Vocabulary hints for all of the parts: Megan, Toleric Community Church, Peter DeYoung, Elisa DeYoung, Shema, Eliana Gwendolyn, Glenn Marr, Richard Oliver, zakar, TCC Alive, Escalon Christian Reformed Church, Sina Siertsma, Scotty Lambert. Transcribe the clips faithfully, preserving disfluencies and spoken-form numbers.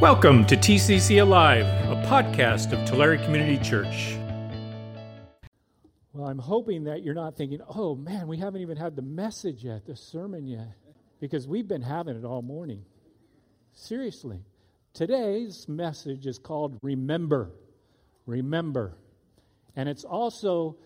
Welcome to T C C Alive, a podcast of Toleric Community Church. Well, I'm hoping that you're not thinking, oh man, we haven't even had the message yet, the sermon yet, because we've been having it all morning. Seriously. Today's message is called Remember. Remember. And it's also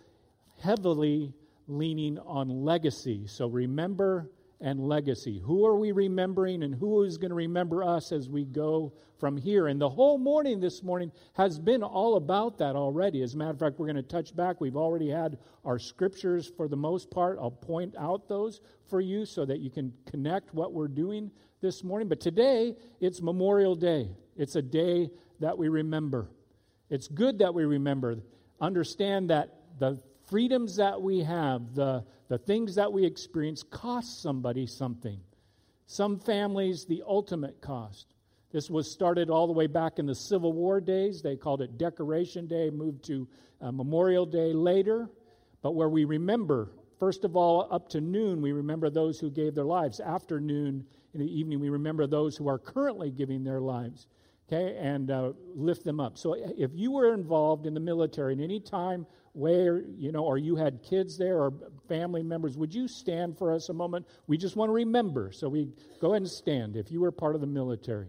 heavily leaning on legacy. So remember and legacy. Who are we remembering, and who is going to remember us as we go from here? And the whole morning this morning has been all about that already. As a matter of fact, we're going to touch back. We've already had our scriptures for the most part. I'll point out those for you so that you can connect what we're doing this morning. But today, it's Memorial Day. It's a day that we remember. It's good that we remember. Understand that the freedoms that we have, the, the things that we experience, cost somebody something. Some families, the ultimate cost. This was started all the way back in the Civil War days. They called it Decoration Day, moved to uh, Memorial Day later. But where we remember, first of all, up to noon, we remember those who gave their lives. After noon, in the evening, we remember those who are currently giving their lives. Okay, and uh, lift them up. So if you were involved in the military in any time where, you know, or you had kids there or family members, would you stand for us a moment? We just want to remember. So we go ahead and stand if you were part of the military.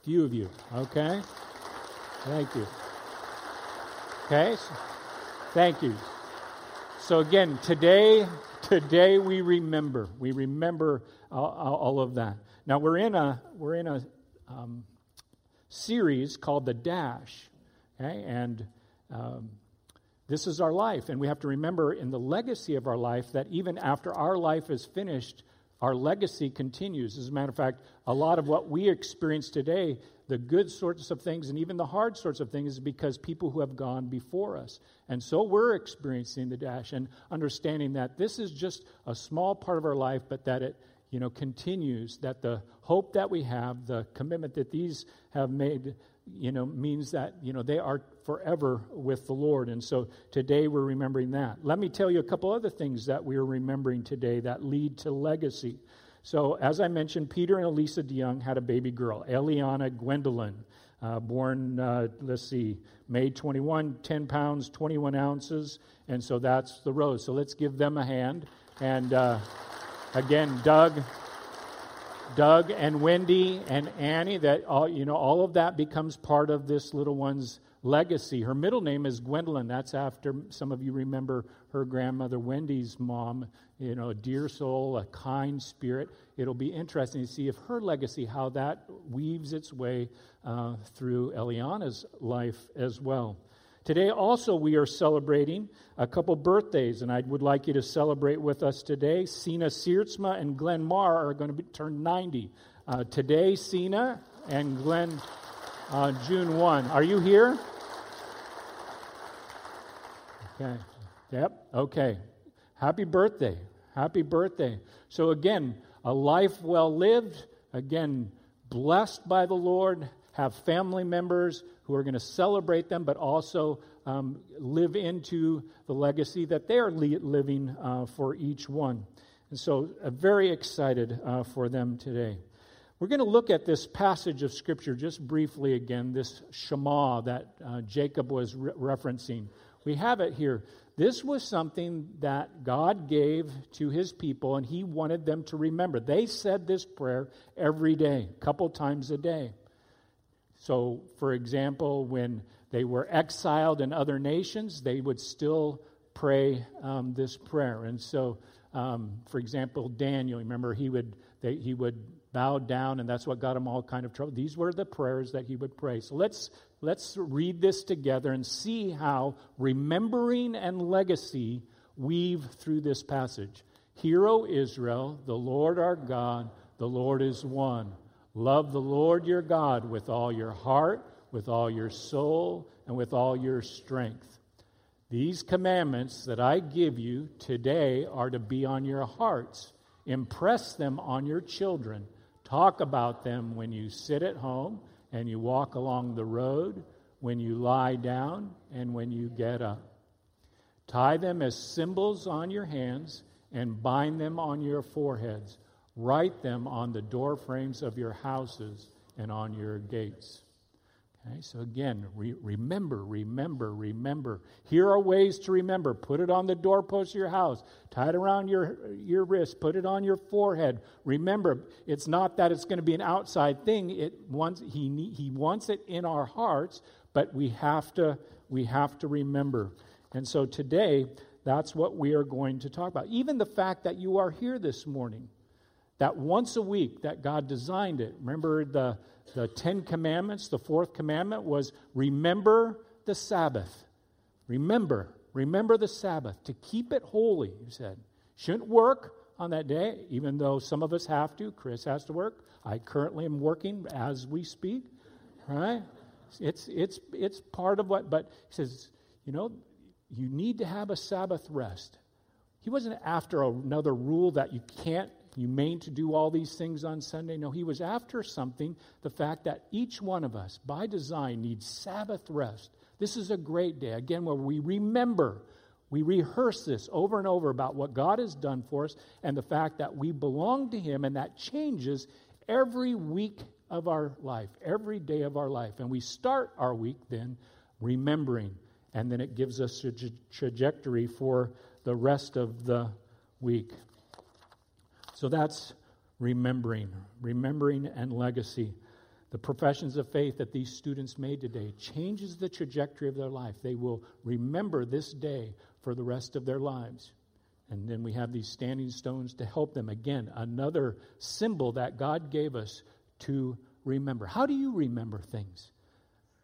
A few of you, okay? Thank you. Okay, so, thank you. So again, today, today we remember. We remember uh, all of that. Now we're in a, we're in a, Um, series called The Dash, okay? And um, this is our life, and we have to remember in the legacy of our life that even after our life is finished, our legacy continues. As a matter of fact, a lot of what we experience today, the good sorts of things and even the hard sorts of things, is because people who have gone before us. And so we're experiencing The Dash and understanding that this is just a small part of our life, but that it you know, continues, that the hope that we have, the commitment that these have made, you know, means that, you know, they are forever with the Lord. And so today we're remembering that. Let me tell you a couple other things that we are remembering today that lead to legacy. So as I mentioned, Peter and Elisa DeYoung had a baby girl, Eliana Gwendolyn, uh, born, uh, let's see, May twenty-first, ten pounds, twenty-one ounces. And so that's the road. So let's give them a hand. And, uh, Again, Doug, Doug and Wendy and Annie, that all, you know, all of that becomes part of this little one's legacy. Her middle name is Gwendolyn. That's after, some of you remember, her grandmother Wendy's mom, you know, a dear soul, a kind spirit. It'll be interesting to see if her legacy, how that weaves its way uh, through Eliana's life as well. Today also we are celebrating a couple birthdays, and I would like you to celebrate with us today. Sina Siertsma and Glenn Marr are going to be, turn ninety. Uh, today, Sina and Glenn, uh, June first. Are you here? Okay. Yep. Okay. Happy birthday. Happy birthday. So again, a life well lived. Again, blessed by the Lord. Have family members who are going to celebrate them, but also um, live into the legacy that they are le- living uh, for each one. And so uh, very excited uh, for them today. We're going to look at this passage of Scripture just briefly again, this Shema that uh, Jacob was re- referencing. We have it here. This was something that God gave to his people, and he wanted them to remember. They said this prayer every day, a couple times a day. So, for example, when they were exiled in other nations, they would still pray um, this prayer. And so, um, for example, Daniel, remember, he would they, he would bow down, and that's what got him all kind of trouble. These were the prayers that he would pray. So let's let's read this together and see how remembering and legacy weave through this passage. Hear, O Israel, the Lord our God, the Lord is one. Love the Lord your God with all your heart, with all your soul, and with all your strength. These commandments that I give you today are to be on your hearts. Impress them on your children. Talk about them when you sit at home and you walk along the road, when you lie down, and when you get up. Tie them as symbols on your hands and bind them on your foreheads. Write them on the doorframes of your houses and on your gates. Okay, so again, re- remember, remember, remember. Here are ways to remember. Put it on the doorpost of your house. Tie it around your, your wrist. Put it on your forehead. Remember, it's not that it's going to be an outside thing. It wants, he, he wants it in our hearts, but we have to we have to remember. And so today, that's what we are going to talk about. Even the fact that you are here this morning, that once a week that God designed it. Remember the The Ten Commandments, the fourth commandment was remember the Sabbath. Remember, remember the Sabbath, to keep it holy, you said. Shouldn't work on that day, even though some of us have to. Chris has to work. I currently am working as we speak, right? It's it's it's part of what, but he says, you know, you need to have a Sabbath rest. He wasn't after another rule that you can't You mean to do all these things on Sunday? No, he was after something, the fact that each one of us, by design, needs Sabbath rest. This is a great day, again, where we remember, we rehearse this over and over about what God has done for us and the fact that we belong to him, and that changes every week of our life, every day of our life. And we start our week then remembering, and then it gives us a tra- trajectory for the rest of the week. So that's remembering, remembering and legacy. The professions of faith that these students made today changes the trajectory of their life. They will remember this day for the rest of their lives. And then we have these standing stones to help them. Again, another symbol that God gave us to remember. How do you remember things?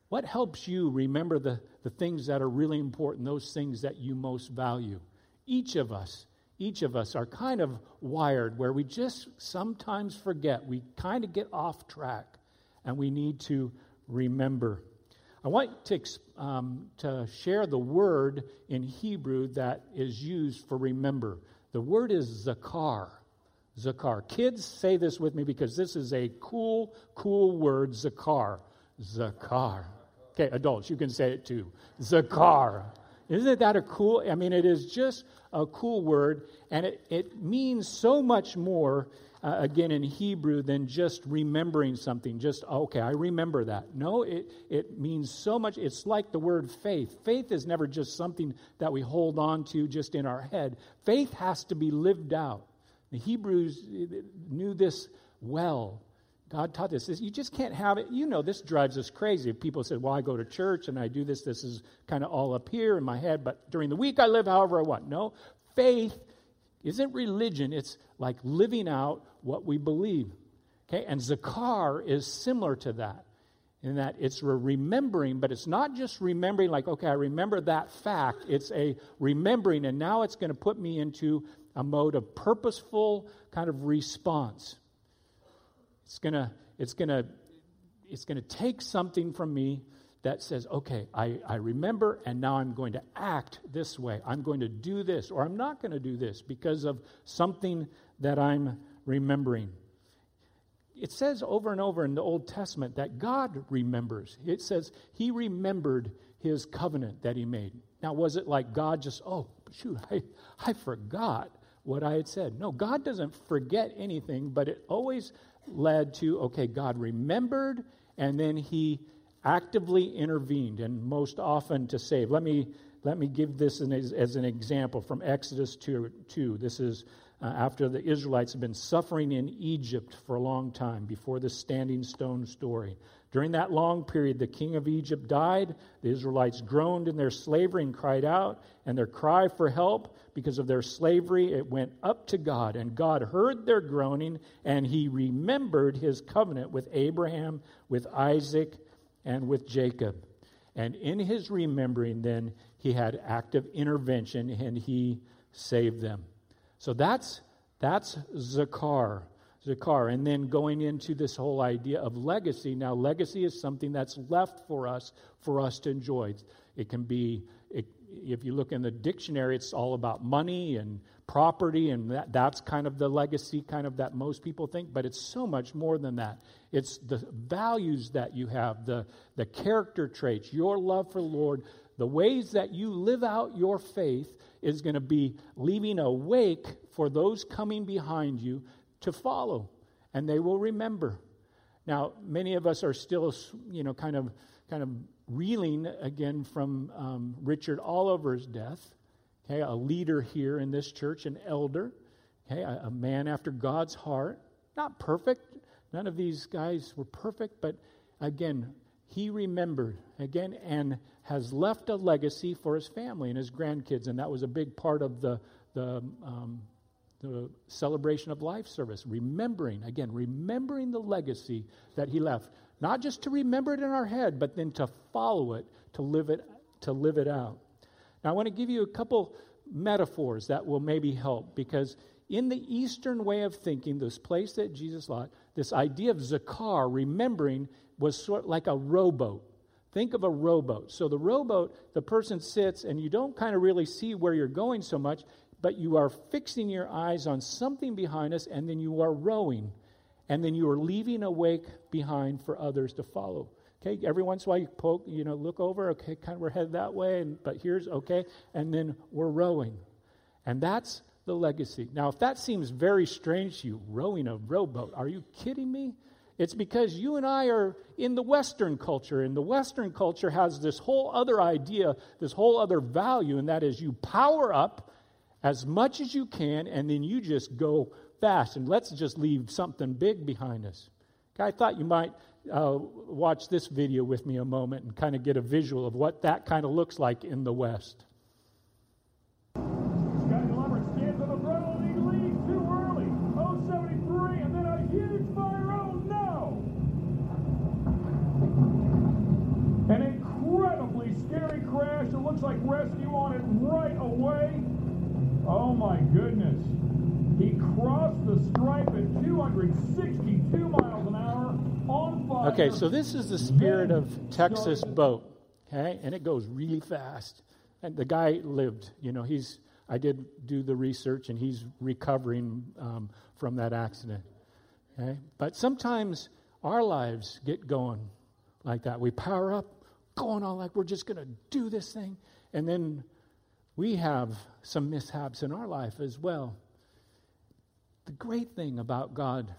What helps you remember the, the things that are really important, those things that you most value? Each of us. Each of us are kind of wired where we just sometimes forget. We kind of get off track, and we need to remember. I want to um, to share the word in Hebrew that is used for remember. The word is zakar. Zakar. Kids, say this with me because this is a cool, cool word, zakar. Zakar. Okay, adults, you can say it too. Zakar. Isn't that a cool, I mean, it is just a cool word, and it, it means so much more, uh, again, in Hebrew than just remembering something, just, okay, I remember that. No, it, it means so much. It's like the word faith. Faith is never just something that we hold on to just in our head. Faith has to be lived out. The Hebrews knew this well. God taught this. You just can't have it. You know, this drives us crazy. People said, well, I go to church and I do this. This is kind of all up here in my head, but during the week I live however I want. No, faith isn't religion. It's like living out what we believe. Okay, and zakar is similar to that in that it's remembering, but it's not just remembering like, okay, I remember that fact. It's a remembering, and now it's going to put me into a mode of purposeful kind of response. It's gonna, it's gonna, it's gonna take something from me that says, okay, I, I remember, and now I'm going to act this way. I'm going to do this, or I'm not going to do this because of something that I'm remembering. It says over and over in the Old Testament that God remembers. It says he remembered his covenant that he made. Now, was it like God just, oh, shoot, I, I forgot what I had said? No, God doesn't forget anything, but it always led to, okay, God remembered, and then he actively intervened, and most often to save. Let me let me give this an, as, as an example from Exodus two. This is uh, after the Israelites have been suffering in Egypt for a long time, before the standing stone story. During that long period, the king of Egypt died. The Israelites groaned in their slavery and cried out, and their cry for help because of their slavery, it went up to God, and God heard their groaning, and he remembered his covenant with Abraham, with Isaac, and with Jacob. And in his remembering, then, he had active intervention, and he saved them. So that's that's zakar. Zakar, and then going into this whole idea of legacy. Now, legacy is something that's left for us, for us to enjoy. It can be, it, if you look in the dictionary, it's all about money and property, and that, that's kind of the legacy kind of that most people think, but it's so much more than that. It's the values that you have, the, the character traits, your love for the Lord, the ways that you live out your faith is going to be leaving a wake for those coming behind you to follow, and they will remember. Now, many of us are still, you know, kind of kind of reeling again from um, Richard Oliver's death. Okay, a leader here in this church, an elder, okay, a, a man after God's heart. Not perfect. None of these guys were perfect, but again, he remembered again and has left a legacy for his family and his grandkids, and that was a big part of the the. Um, The celebration of life service, remembering, again, remembering the legacy that he left. Not just to remember it in our head, but then to follow it, to live it, to live it out. Now, I want to give you a couple metaphors that will maybe help, because in the Eastern way of thinking, this place that Jesus left, this idea of zakar, remembering, was sort of like a rowboat. Think of a rowboat. So the rowboat, the person sits, and you don't kind of really see where you're going so much, but you are fixing your eyes on something behind us, and then you are rowing, and then you are leaving a wake behind for others to follow. Okay, every once in a while you poke, you know, look over, okay, kind of we're headed that way, and but here's okay, and then we're rowing. And that's the legacy. Now, if that seems very strange to you, rowing a rowboat, are you kidding me? It's because you and I are in the Western culture, and the Western culture has this whole other idea, this whole other value, and that is you power up as much as you can, and then you just go fast, and let's just leave something big behind us. Okay, I thought you might uh, watch this video with me a moment and kind of get a visual of what that kind of looks like in the West. Scotty Lambert stands on the bridle and he leads too early. oh seventy-three, and then a huge fire. Oh no! An incredibly scary crash. It looks like rescue on it right away. Oh my goodness, he crossed the stripe at two hundred sixty-two miles an hour on fire. Okay, so this is the spirit of Texas boat, okay, and it goes really fast. And the guy lived, you know, he's, I did do the research, and he's recovering um, from that accident, okay. But sometimes our lives get going like that. We power up, going on like we're just going to do this thing, and then we have some mishaps in our life as well. The great thing about God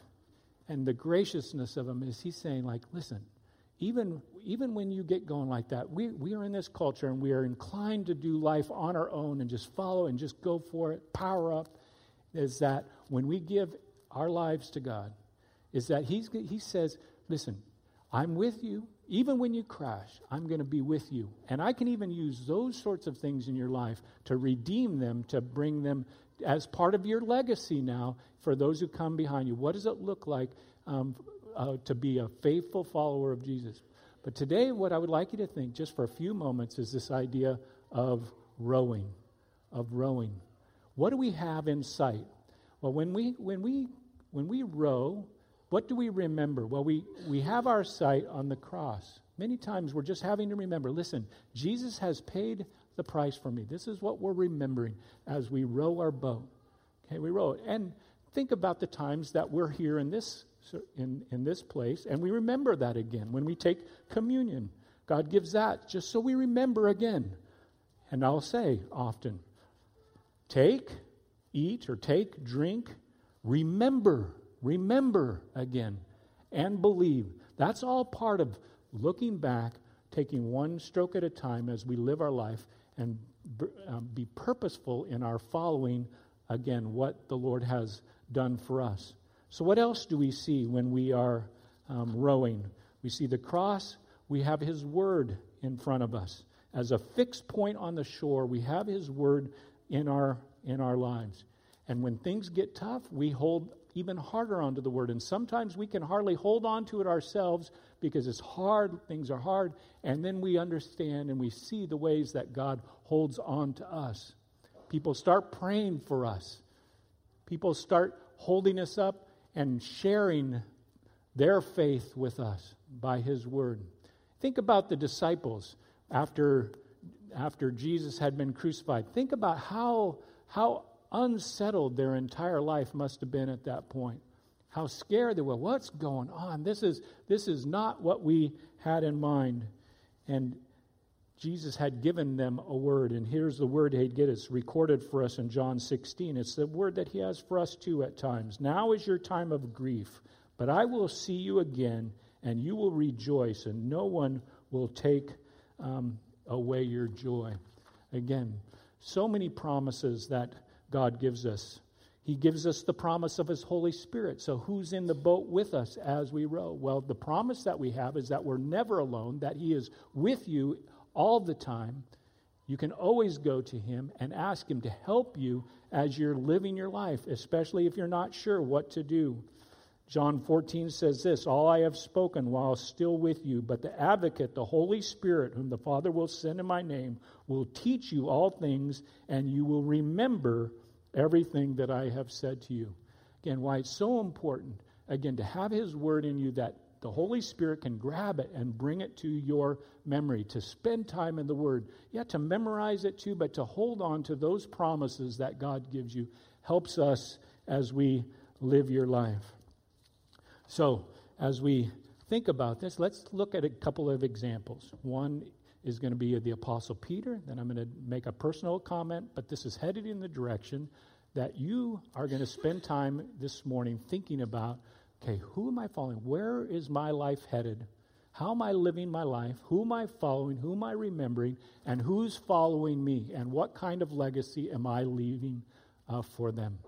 and the graciousness of him is he's saying, like, listen, even even when you get going like that, we, we are in this culture and we are inclined to do life on our own and just follow and just go for it, power up, is that when we give our lives to God, is that he's, he says, listen, I'm with you. Even when you crash, I'm going to be with you. And I can even use those sorts of things in your life to redeem them, to bring them as part of your legacy now for those who come behind you. What does it look like um, uh, to be a faithful follower of Jesus? But today, what I would like you to think just for a few moments is this idea of rowing, of rowing. What do we have in sight? Well, when we when we when we row, what do we remember? Well, we, we have our sight on the cross. Many times we're just having to remember, listen, Jesus has paid the price for me. This is what we're remembering as we row our boat. Okay, we row it. And think about the times that we're here in this in, in this place, and we remember that again. When we take communion, God gives that just so we remember again. And I'll say often, take, eat, or take, drink, remember. Remember again and believe. That's all part of looking back, taking one stroke at a time as we live our life and be purposeful in our following, again, what the Lord has done for us. So what else do we see when we are um, rowing? We see the cross. We have his word in front of us. As a fixed point on the shore, we have his word in our in our lives. And when things get tough, we hold even harder onto the word. And sometimes we can hardly hold on to it ourselves because it's hard, things are hard, and then we understand and we see the ways that God holds on to us. People start praying for us. People start holding us up and sharing their faith with us by his word. Think about the disciples after after Jesus had been crucified. Think about how how unsettled their entire life must have been at that point. How scared they were. What's going on? This is this is not what we had in mind. And Jesus had given them a word. And here's the word he'd get. It's recorded for us in John sixteen. It's the word that he has for us too at times. Now is your time of grief, But I will see you again, and you will rejoice, and no one will take um, away your joy. Again, so many promises that God gives us. He gives us the promise of His Holy Spirit. So who's in the boat with us as we row? Well, the promise that we have is that we're never alone, that He is with you all the time. You can always go to Him and ask Him to help you as you're living your life, especially if you're not sure what to do. John fourteen says this, "All I have spoken while still with you, but the Advocate, the Holy Spirit, whom the Father will send in my name, will teach you all things, and you will remember everything that I have said to you." Again, why it's so important, again, to have His Word in you, that the Holy Spirit can grab it and bring it to your memory, to spend time in the Word. Yeah, to memorize it too, but to hold on to those promises that God gives you helps us as we live your life. So, as we think about this, let's look at a couple of examples. One is going to be the Apostle Peter. Then I'm going to make a personal comment, but this is headed in the direction that you are going to spend time this morning thinking about, okay, who am I following? Where is my life headed? How am I living my life? Who am I following? Who am I remembering? And who's following me? And what kind of legacy am I leaving uh, for them?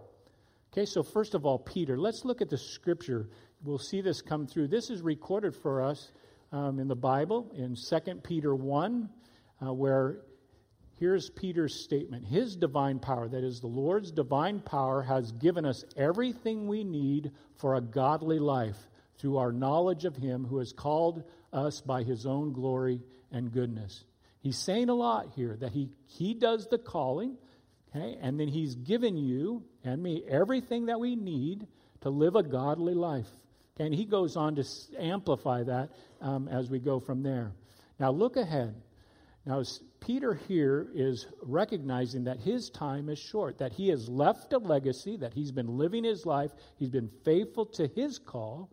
Okay, so first of all, Peter. Let's look at the scripture. We'll see this come through. This is recorded for us Um, in the Bible, in Second Peter one, uh, where here's Peter's statement. His divine power, that is the Lord's divine power, has given us everything we need for a godly life through our knowledge of Him who has called us by His own glory and goodness. He's saying a lot here, that He, he does the calling, okay, and then He's given you and me everything that we need to live a godly life. And he goes on to amplify that um, as we go from there. Now look ahead. Now Peter here is recognizing that his time is short, that he has left a legacy, that he's been living his life, he's been faithful to his call,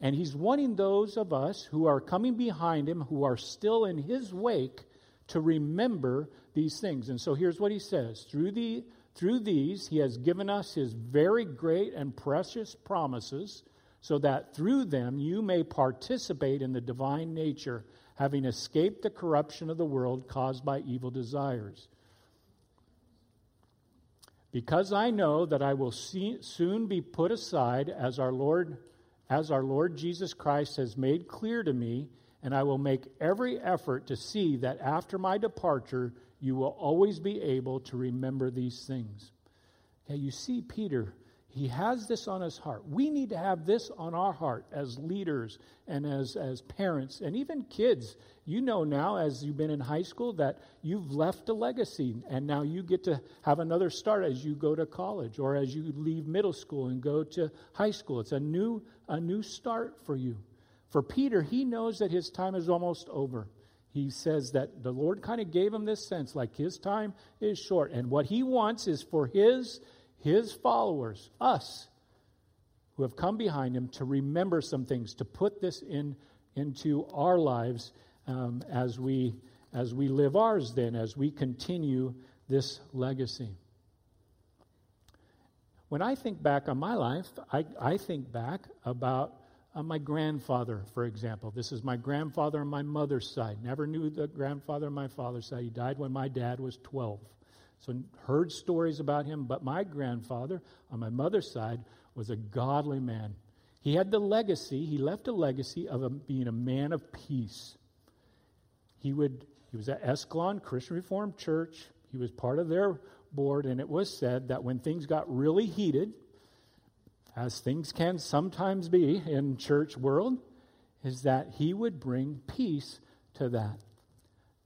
and he's wanting those of us who are coming behind him, who are still in his wake, to remember these things. And so here's what he says. Through the through these, he has given us his very great and precious promises, so that through them you may participate in the divine nature, having escaped the corruption of the world caused by evil desires. Because I know that I will see, soon be put aside, as our Lord, as our Lord Jesus Christ has made clear to me, and I will make every effort to see that after my departure you will always be able to remember these things. Now you see Peter, he has this on his heart. We need to have this on our heart as leaders and as, as parents and even kids. You know now, as you've been in high school, that you've left a legacy, and now you get to have another start as you go to college or as you leave middle school and go to high school. It's a new, a new start for you. For Peter, he knows that his time is almost over. He says that the Lord kind of gave him this sense, like his time is short, and what he wants is for his His followers, us, who have come behind him, to remember some things, to put this in into our lives um, as we as we live ours then, as we continue this legacy. When I think back on my life, I, I think back about uh, my grandfather, for example. This is my grandfather on my mother's side. Never knew the grandfather on my father's side. He died when my dad was twelve. So heard stories about him, but my grandfather on my mother's side was a godly man. He had the legacy, he left a legacy of a, being a man of peace. He would. He was at Escalon Christian Reformed Church. He was part of their board, and it was said that when things got really heated, as things can sometimes be in church world, is that he would bring peace to that.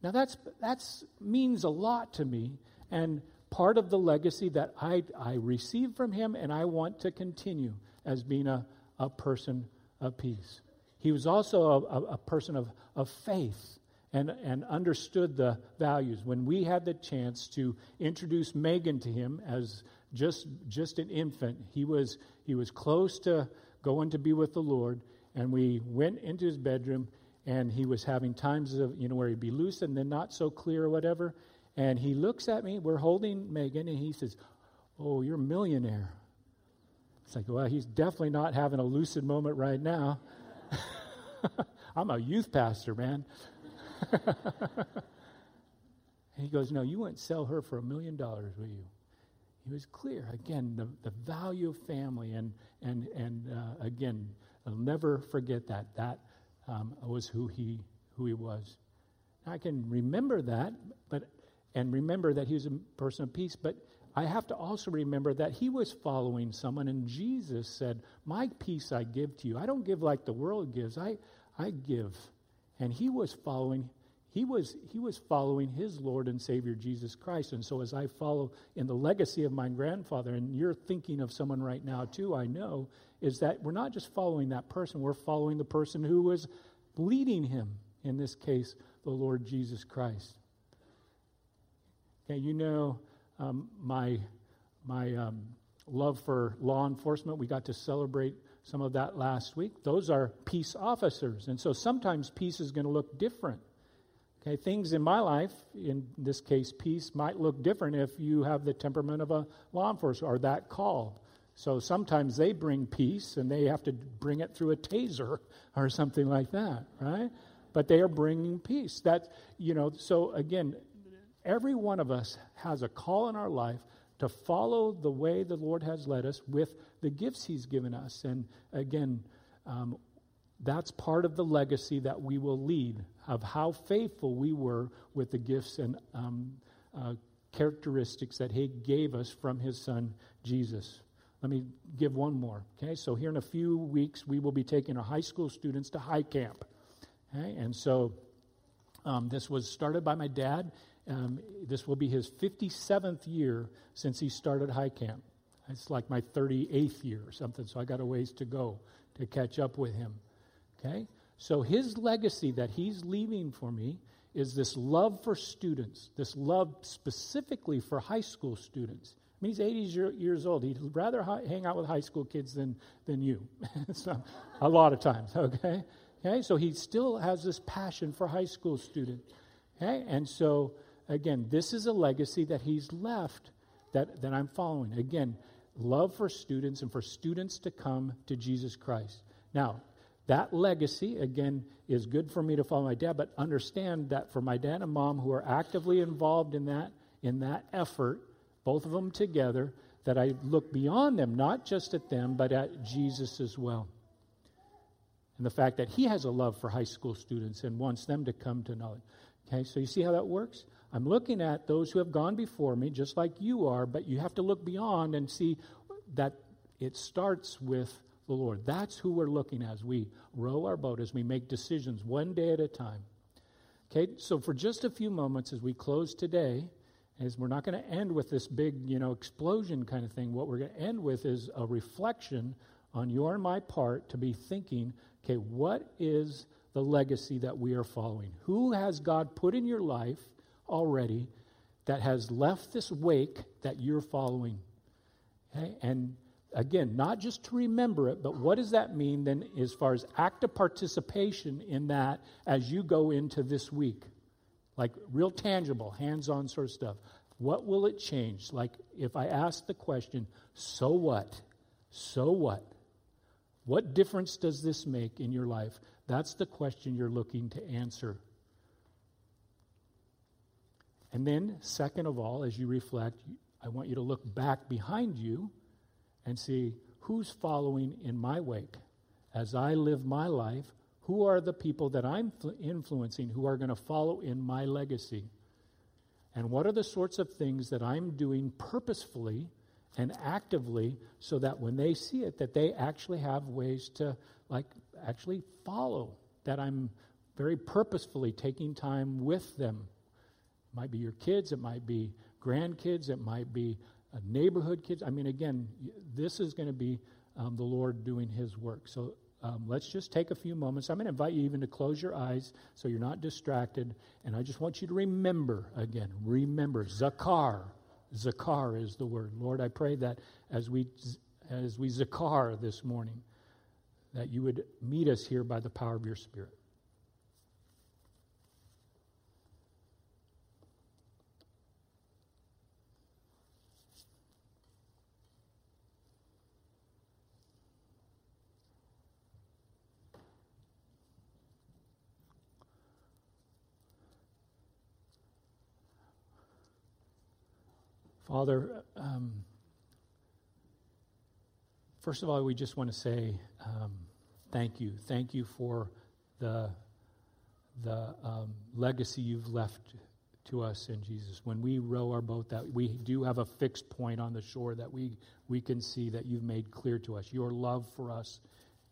Now that's that's means a lot to me, and part of the legacy that I, I received from him, and I want to continue as being a, a person of peace. He was also a, a, a person of, of faith and, and understood the values. When we had the chance to introduce Megan to him as just just an infant, he was he was close to going to be with the Lord, and we went into his bedroom, and he was having times of, you know, where he'd be loose and then not so clear or whatever. And he looks at me, we're holding Megan, and he says, "Oh, you're a millionaire." It's like, well, he's definitely not having a lucid moment right now. I'm a youth pastor, man. And he goes, no, you wouldn't sell her for a million dollars, will you? He was clear. Again, the, the value of family, and and and uh, again, I'll never forget that. That um, was who he who he was. Now, I can remember that, but and remember that he was a person of peace. But I have to also remember that he was following someone, and Jesus said, "My peace I give to you. I don't give like the world gives. I I give." And he was following. He was he was following his Lord and Savior, Jesus Christ. And so as I follow in the legacy of my grandfather, and you're thinking of someone right now too, I know, is that we're not just following that person, we're following the person who was leading him, in this case, the Lord Jesus Christ. Okay, you know um, my, my um, love for law enforcement. We got to celebrate some of that last week. Those are peace officers. And so sometimes peace is going to look different. Okay, things in my life, in this case, peace, might look different if you have the temperament of a law enforcer or that called. So sometimes they bring peace, and they have to bring it through a taser or something like that, right? But they are bringing peace. That's, you know, so again, every one of us has a call in our life to follow the way the Lord has led us with the gifts He's given us. And again, um, that's part of the legacy that we will lead, of how faithful we were with the gifts and um, uh, characteristics that He gave us from His Son, Jesus. Let me give one more, okay? So here in a few weeks, we will be taking our high school students to high camp, okay? And so um, this was started by my dad. Um, this will be his fifty-seventh year since he started high camp. It's like my thirty-eighth year or something, so I got a ways to go to catch up with him. Okay, so his legacy that he's leaving for me is this love for students, this love specifically for high school students. I mean, he's eighty years old. He'd rather hi- hang out with high school kids than than you, so, a lot of times. Okay, okay. So he still has this passion for high school students. Okay, and so again, this is a legacy that he's left that that I'm following. Again, love for students and for students to come to Jesus Christ. Now, that legacy, again, is good for me to follow my dad, but understand that for my dad and mom, who are actively involved in that in that effort, both of them together, that I look beyond them, not just at them, but at Jesus as well. And the fact that he has a love for high school students and wants them to come to knowledge. Okay, so you see how that works? I'm looking at those who have gone before me, just like you are, but you have to look beyond and see that it starts with the Lord. That's who we're looking at as we row our boat, as we make decisions one day at a time. Okay, so for just a few moments as we close today, as we're not going to end with this big, you know, explosion kind of thing, what we're going to end with is a reflection on your and my part to be thinking, okay, what is the legacy that we are following? Who has God put in your life already that has left this wake that you're following? Okay, and again, not just to remember it, but what does that mean then as far as active participation in that as you go into this week? Like real tangible, hands-on sort of stuff. What will it change? Like if I ask the question, so what? So what? What difference does this make in your life? That's the question you're looking to answer. And then, second of all, as you reflect, I want you to look back behind you and see who's following in my wake. As I live my life, who are the people that I'm fl- influencing who are going to follow in my legacy? And what are the sorts of things that I'm doing purposefully and actively so that when they see it, that they actually have ways to, like, actually follow, that I'm very purposefully taking time with them. It might be your kids, it might be grandkids, it might be Uh, neighborhood kids. I mean, again, this is going to be um, the Lord doing His work. So um, let's just take a few moments. I'm going to invite you even to close your eyes so you're not distracted. And I just want you to remember, again, remember, zakar. Zakar is the word. Lord, I pray that as we as we zakar this morning, that you would meet us here by the power of your Spirit. Father, um, first of all, we just want to say um, thank you. Thank you for the the um, legacy you've left to us in Jesus. When we row our boat, that we do have a fixed point on the shore that we, we can see that you've made clear to us, your love for us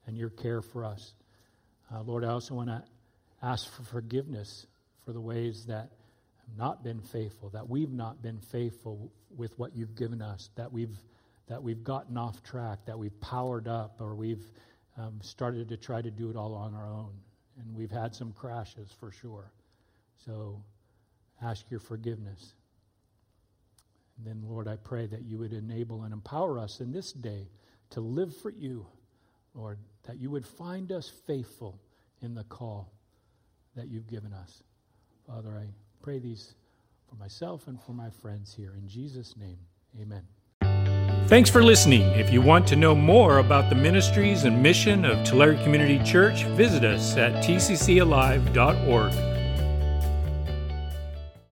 and your care for us. Uh, Lord, I also want to ask for forgiveness for the ways that have not been faithful, that we've not been faithful with what you've given us, that we've that we've gotten off track, that we've powered up, or we've um, started to try to do it all on our own. And we've had some crashes for sure. So ask your forgiveness. And then, Lord, I pray that you would enable and empower us in this day to live for you, Lord, that you would find us faithful in the call that you've given us. Father, I pray these for myself and for my friends here. In Jesus' name, amen. Thanks for listening. If you want to know more about the ministries and mission of Toleric Community Church, visit us at t c c alive dot org.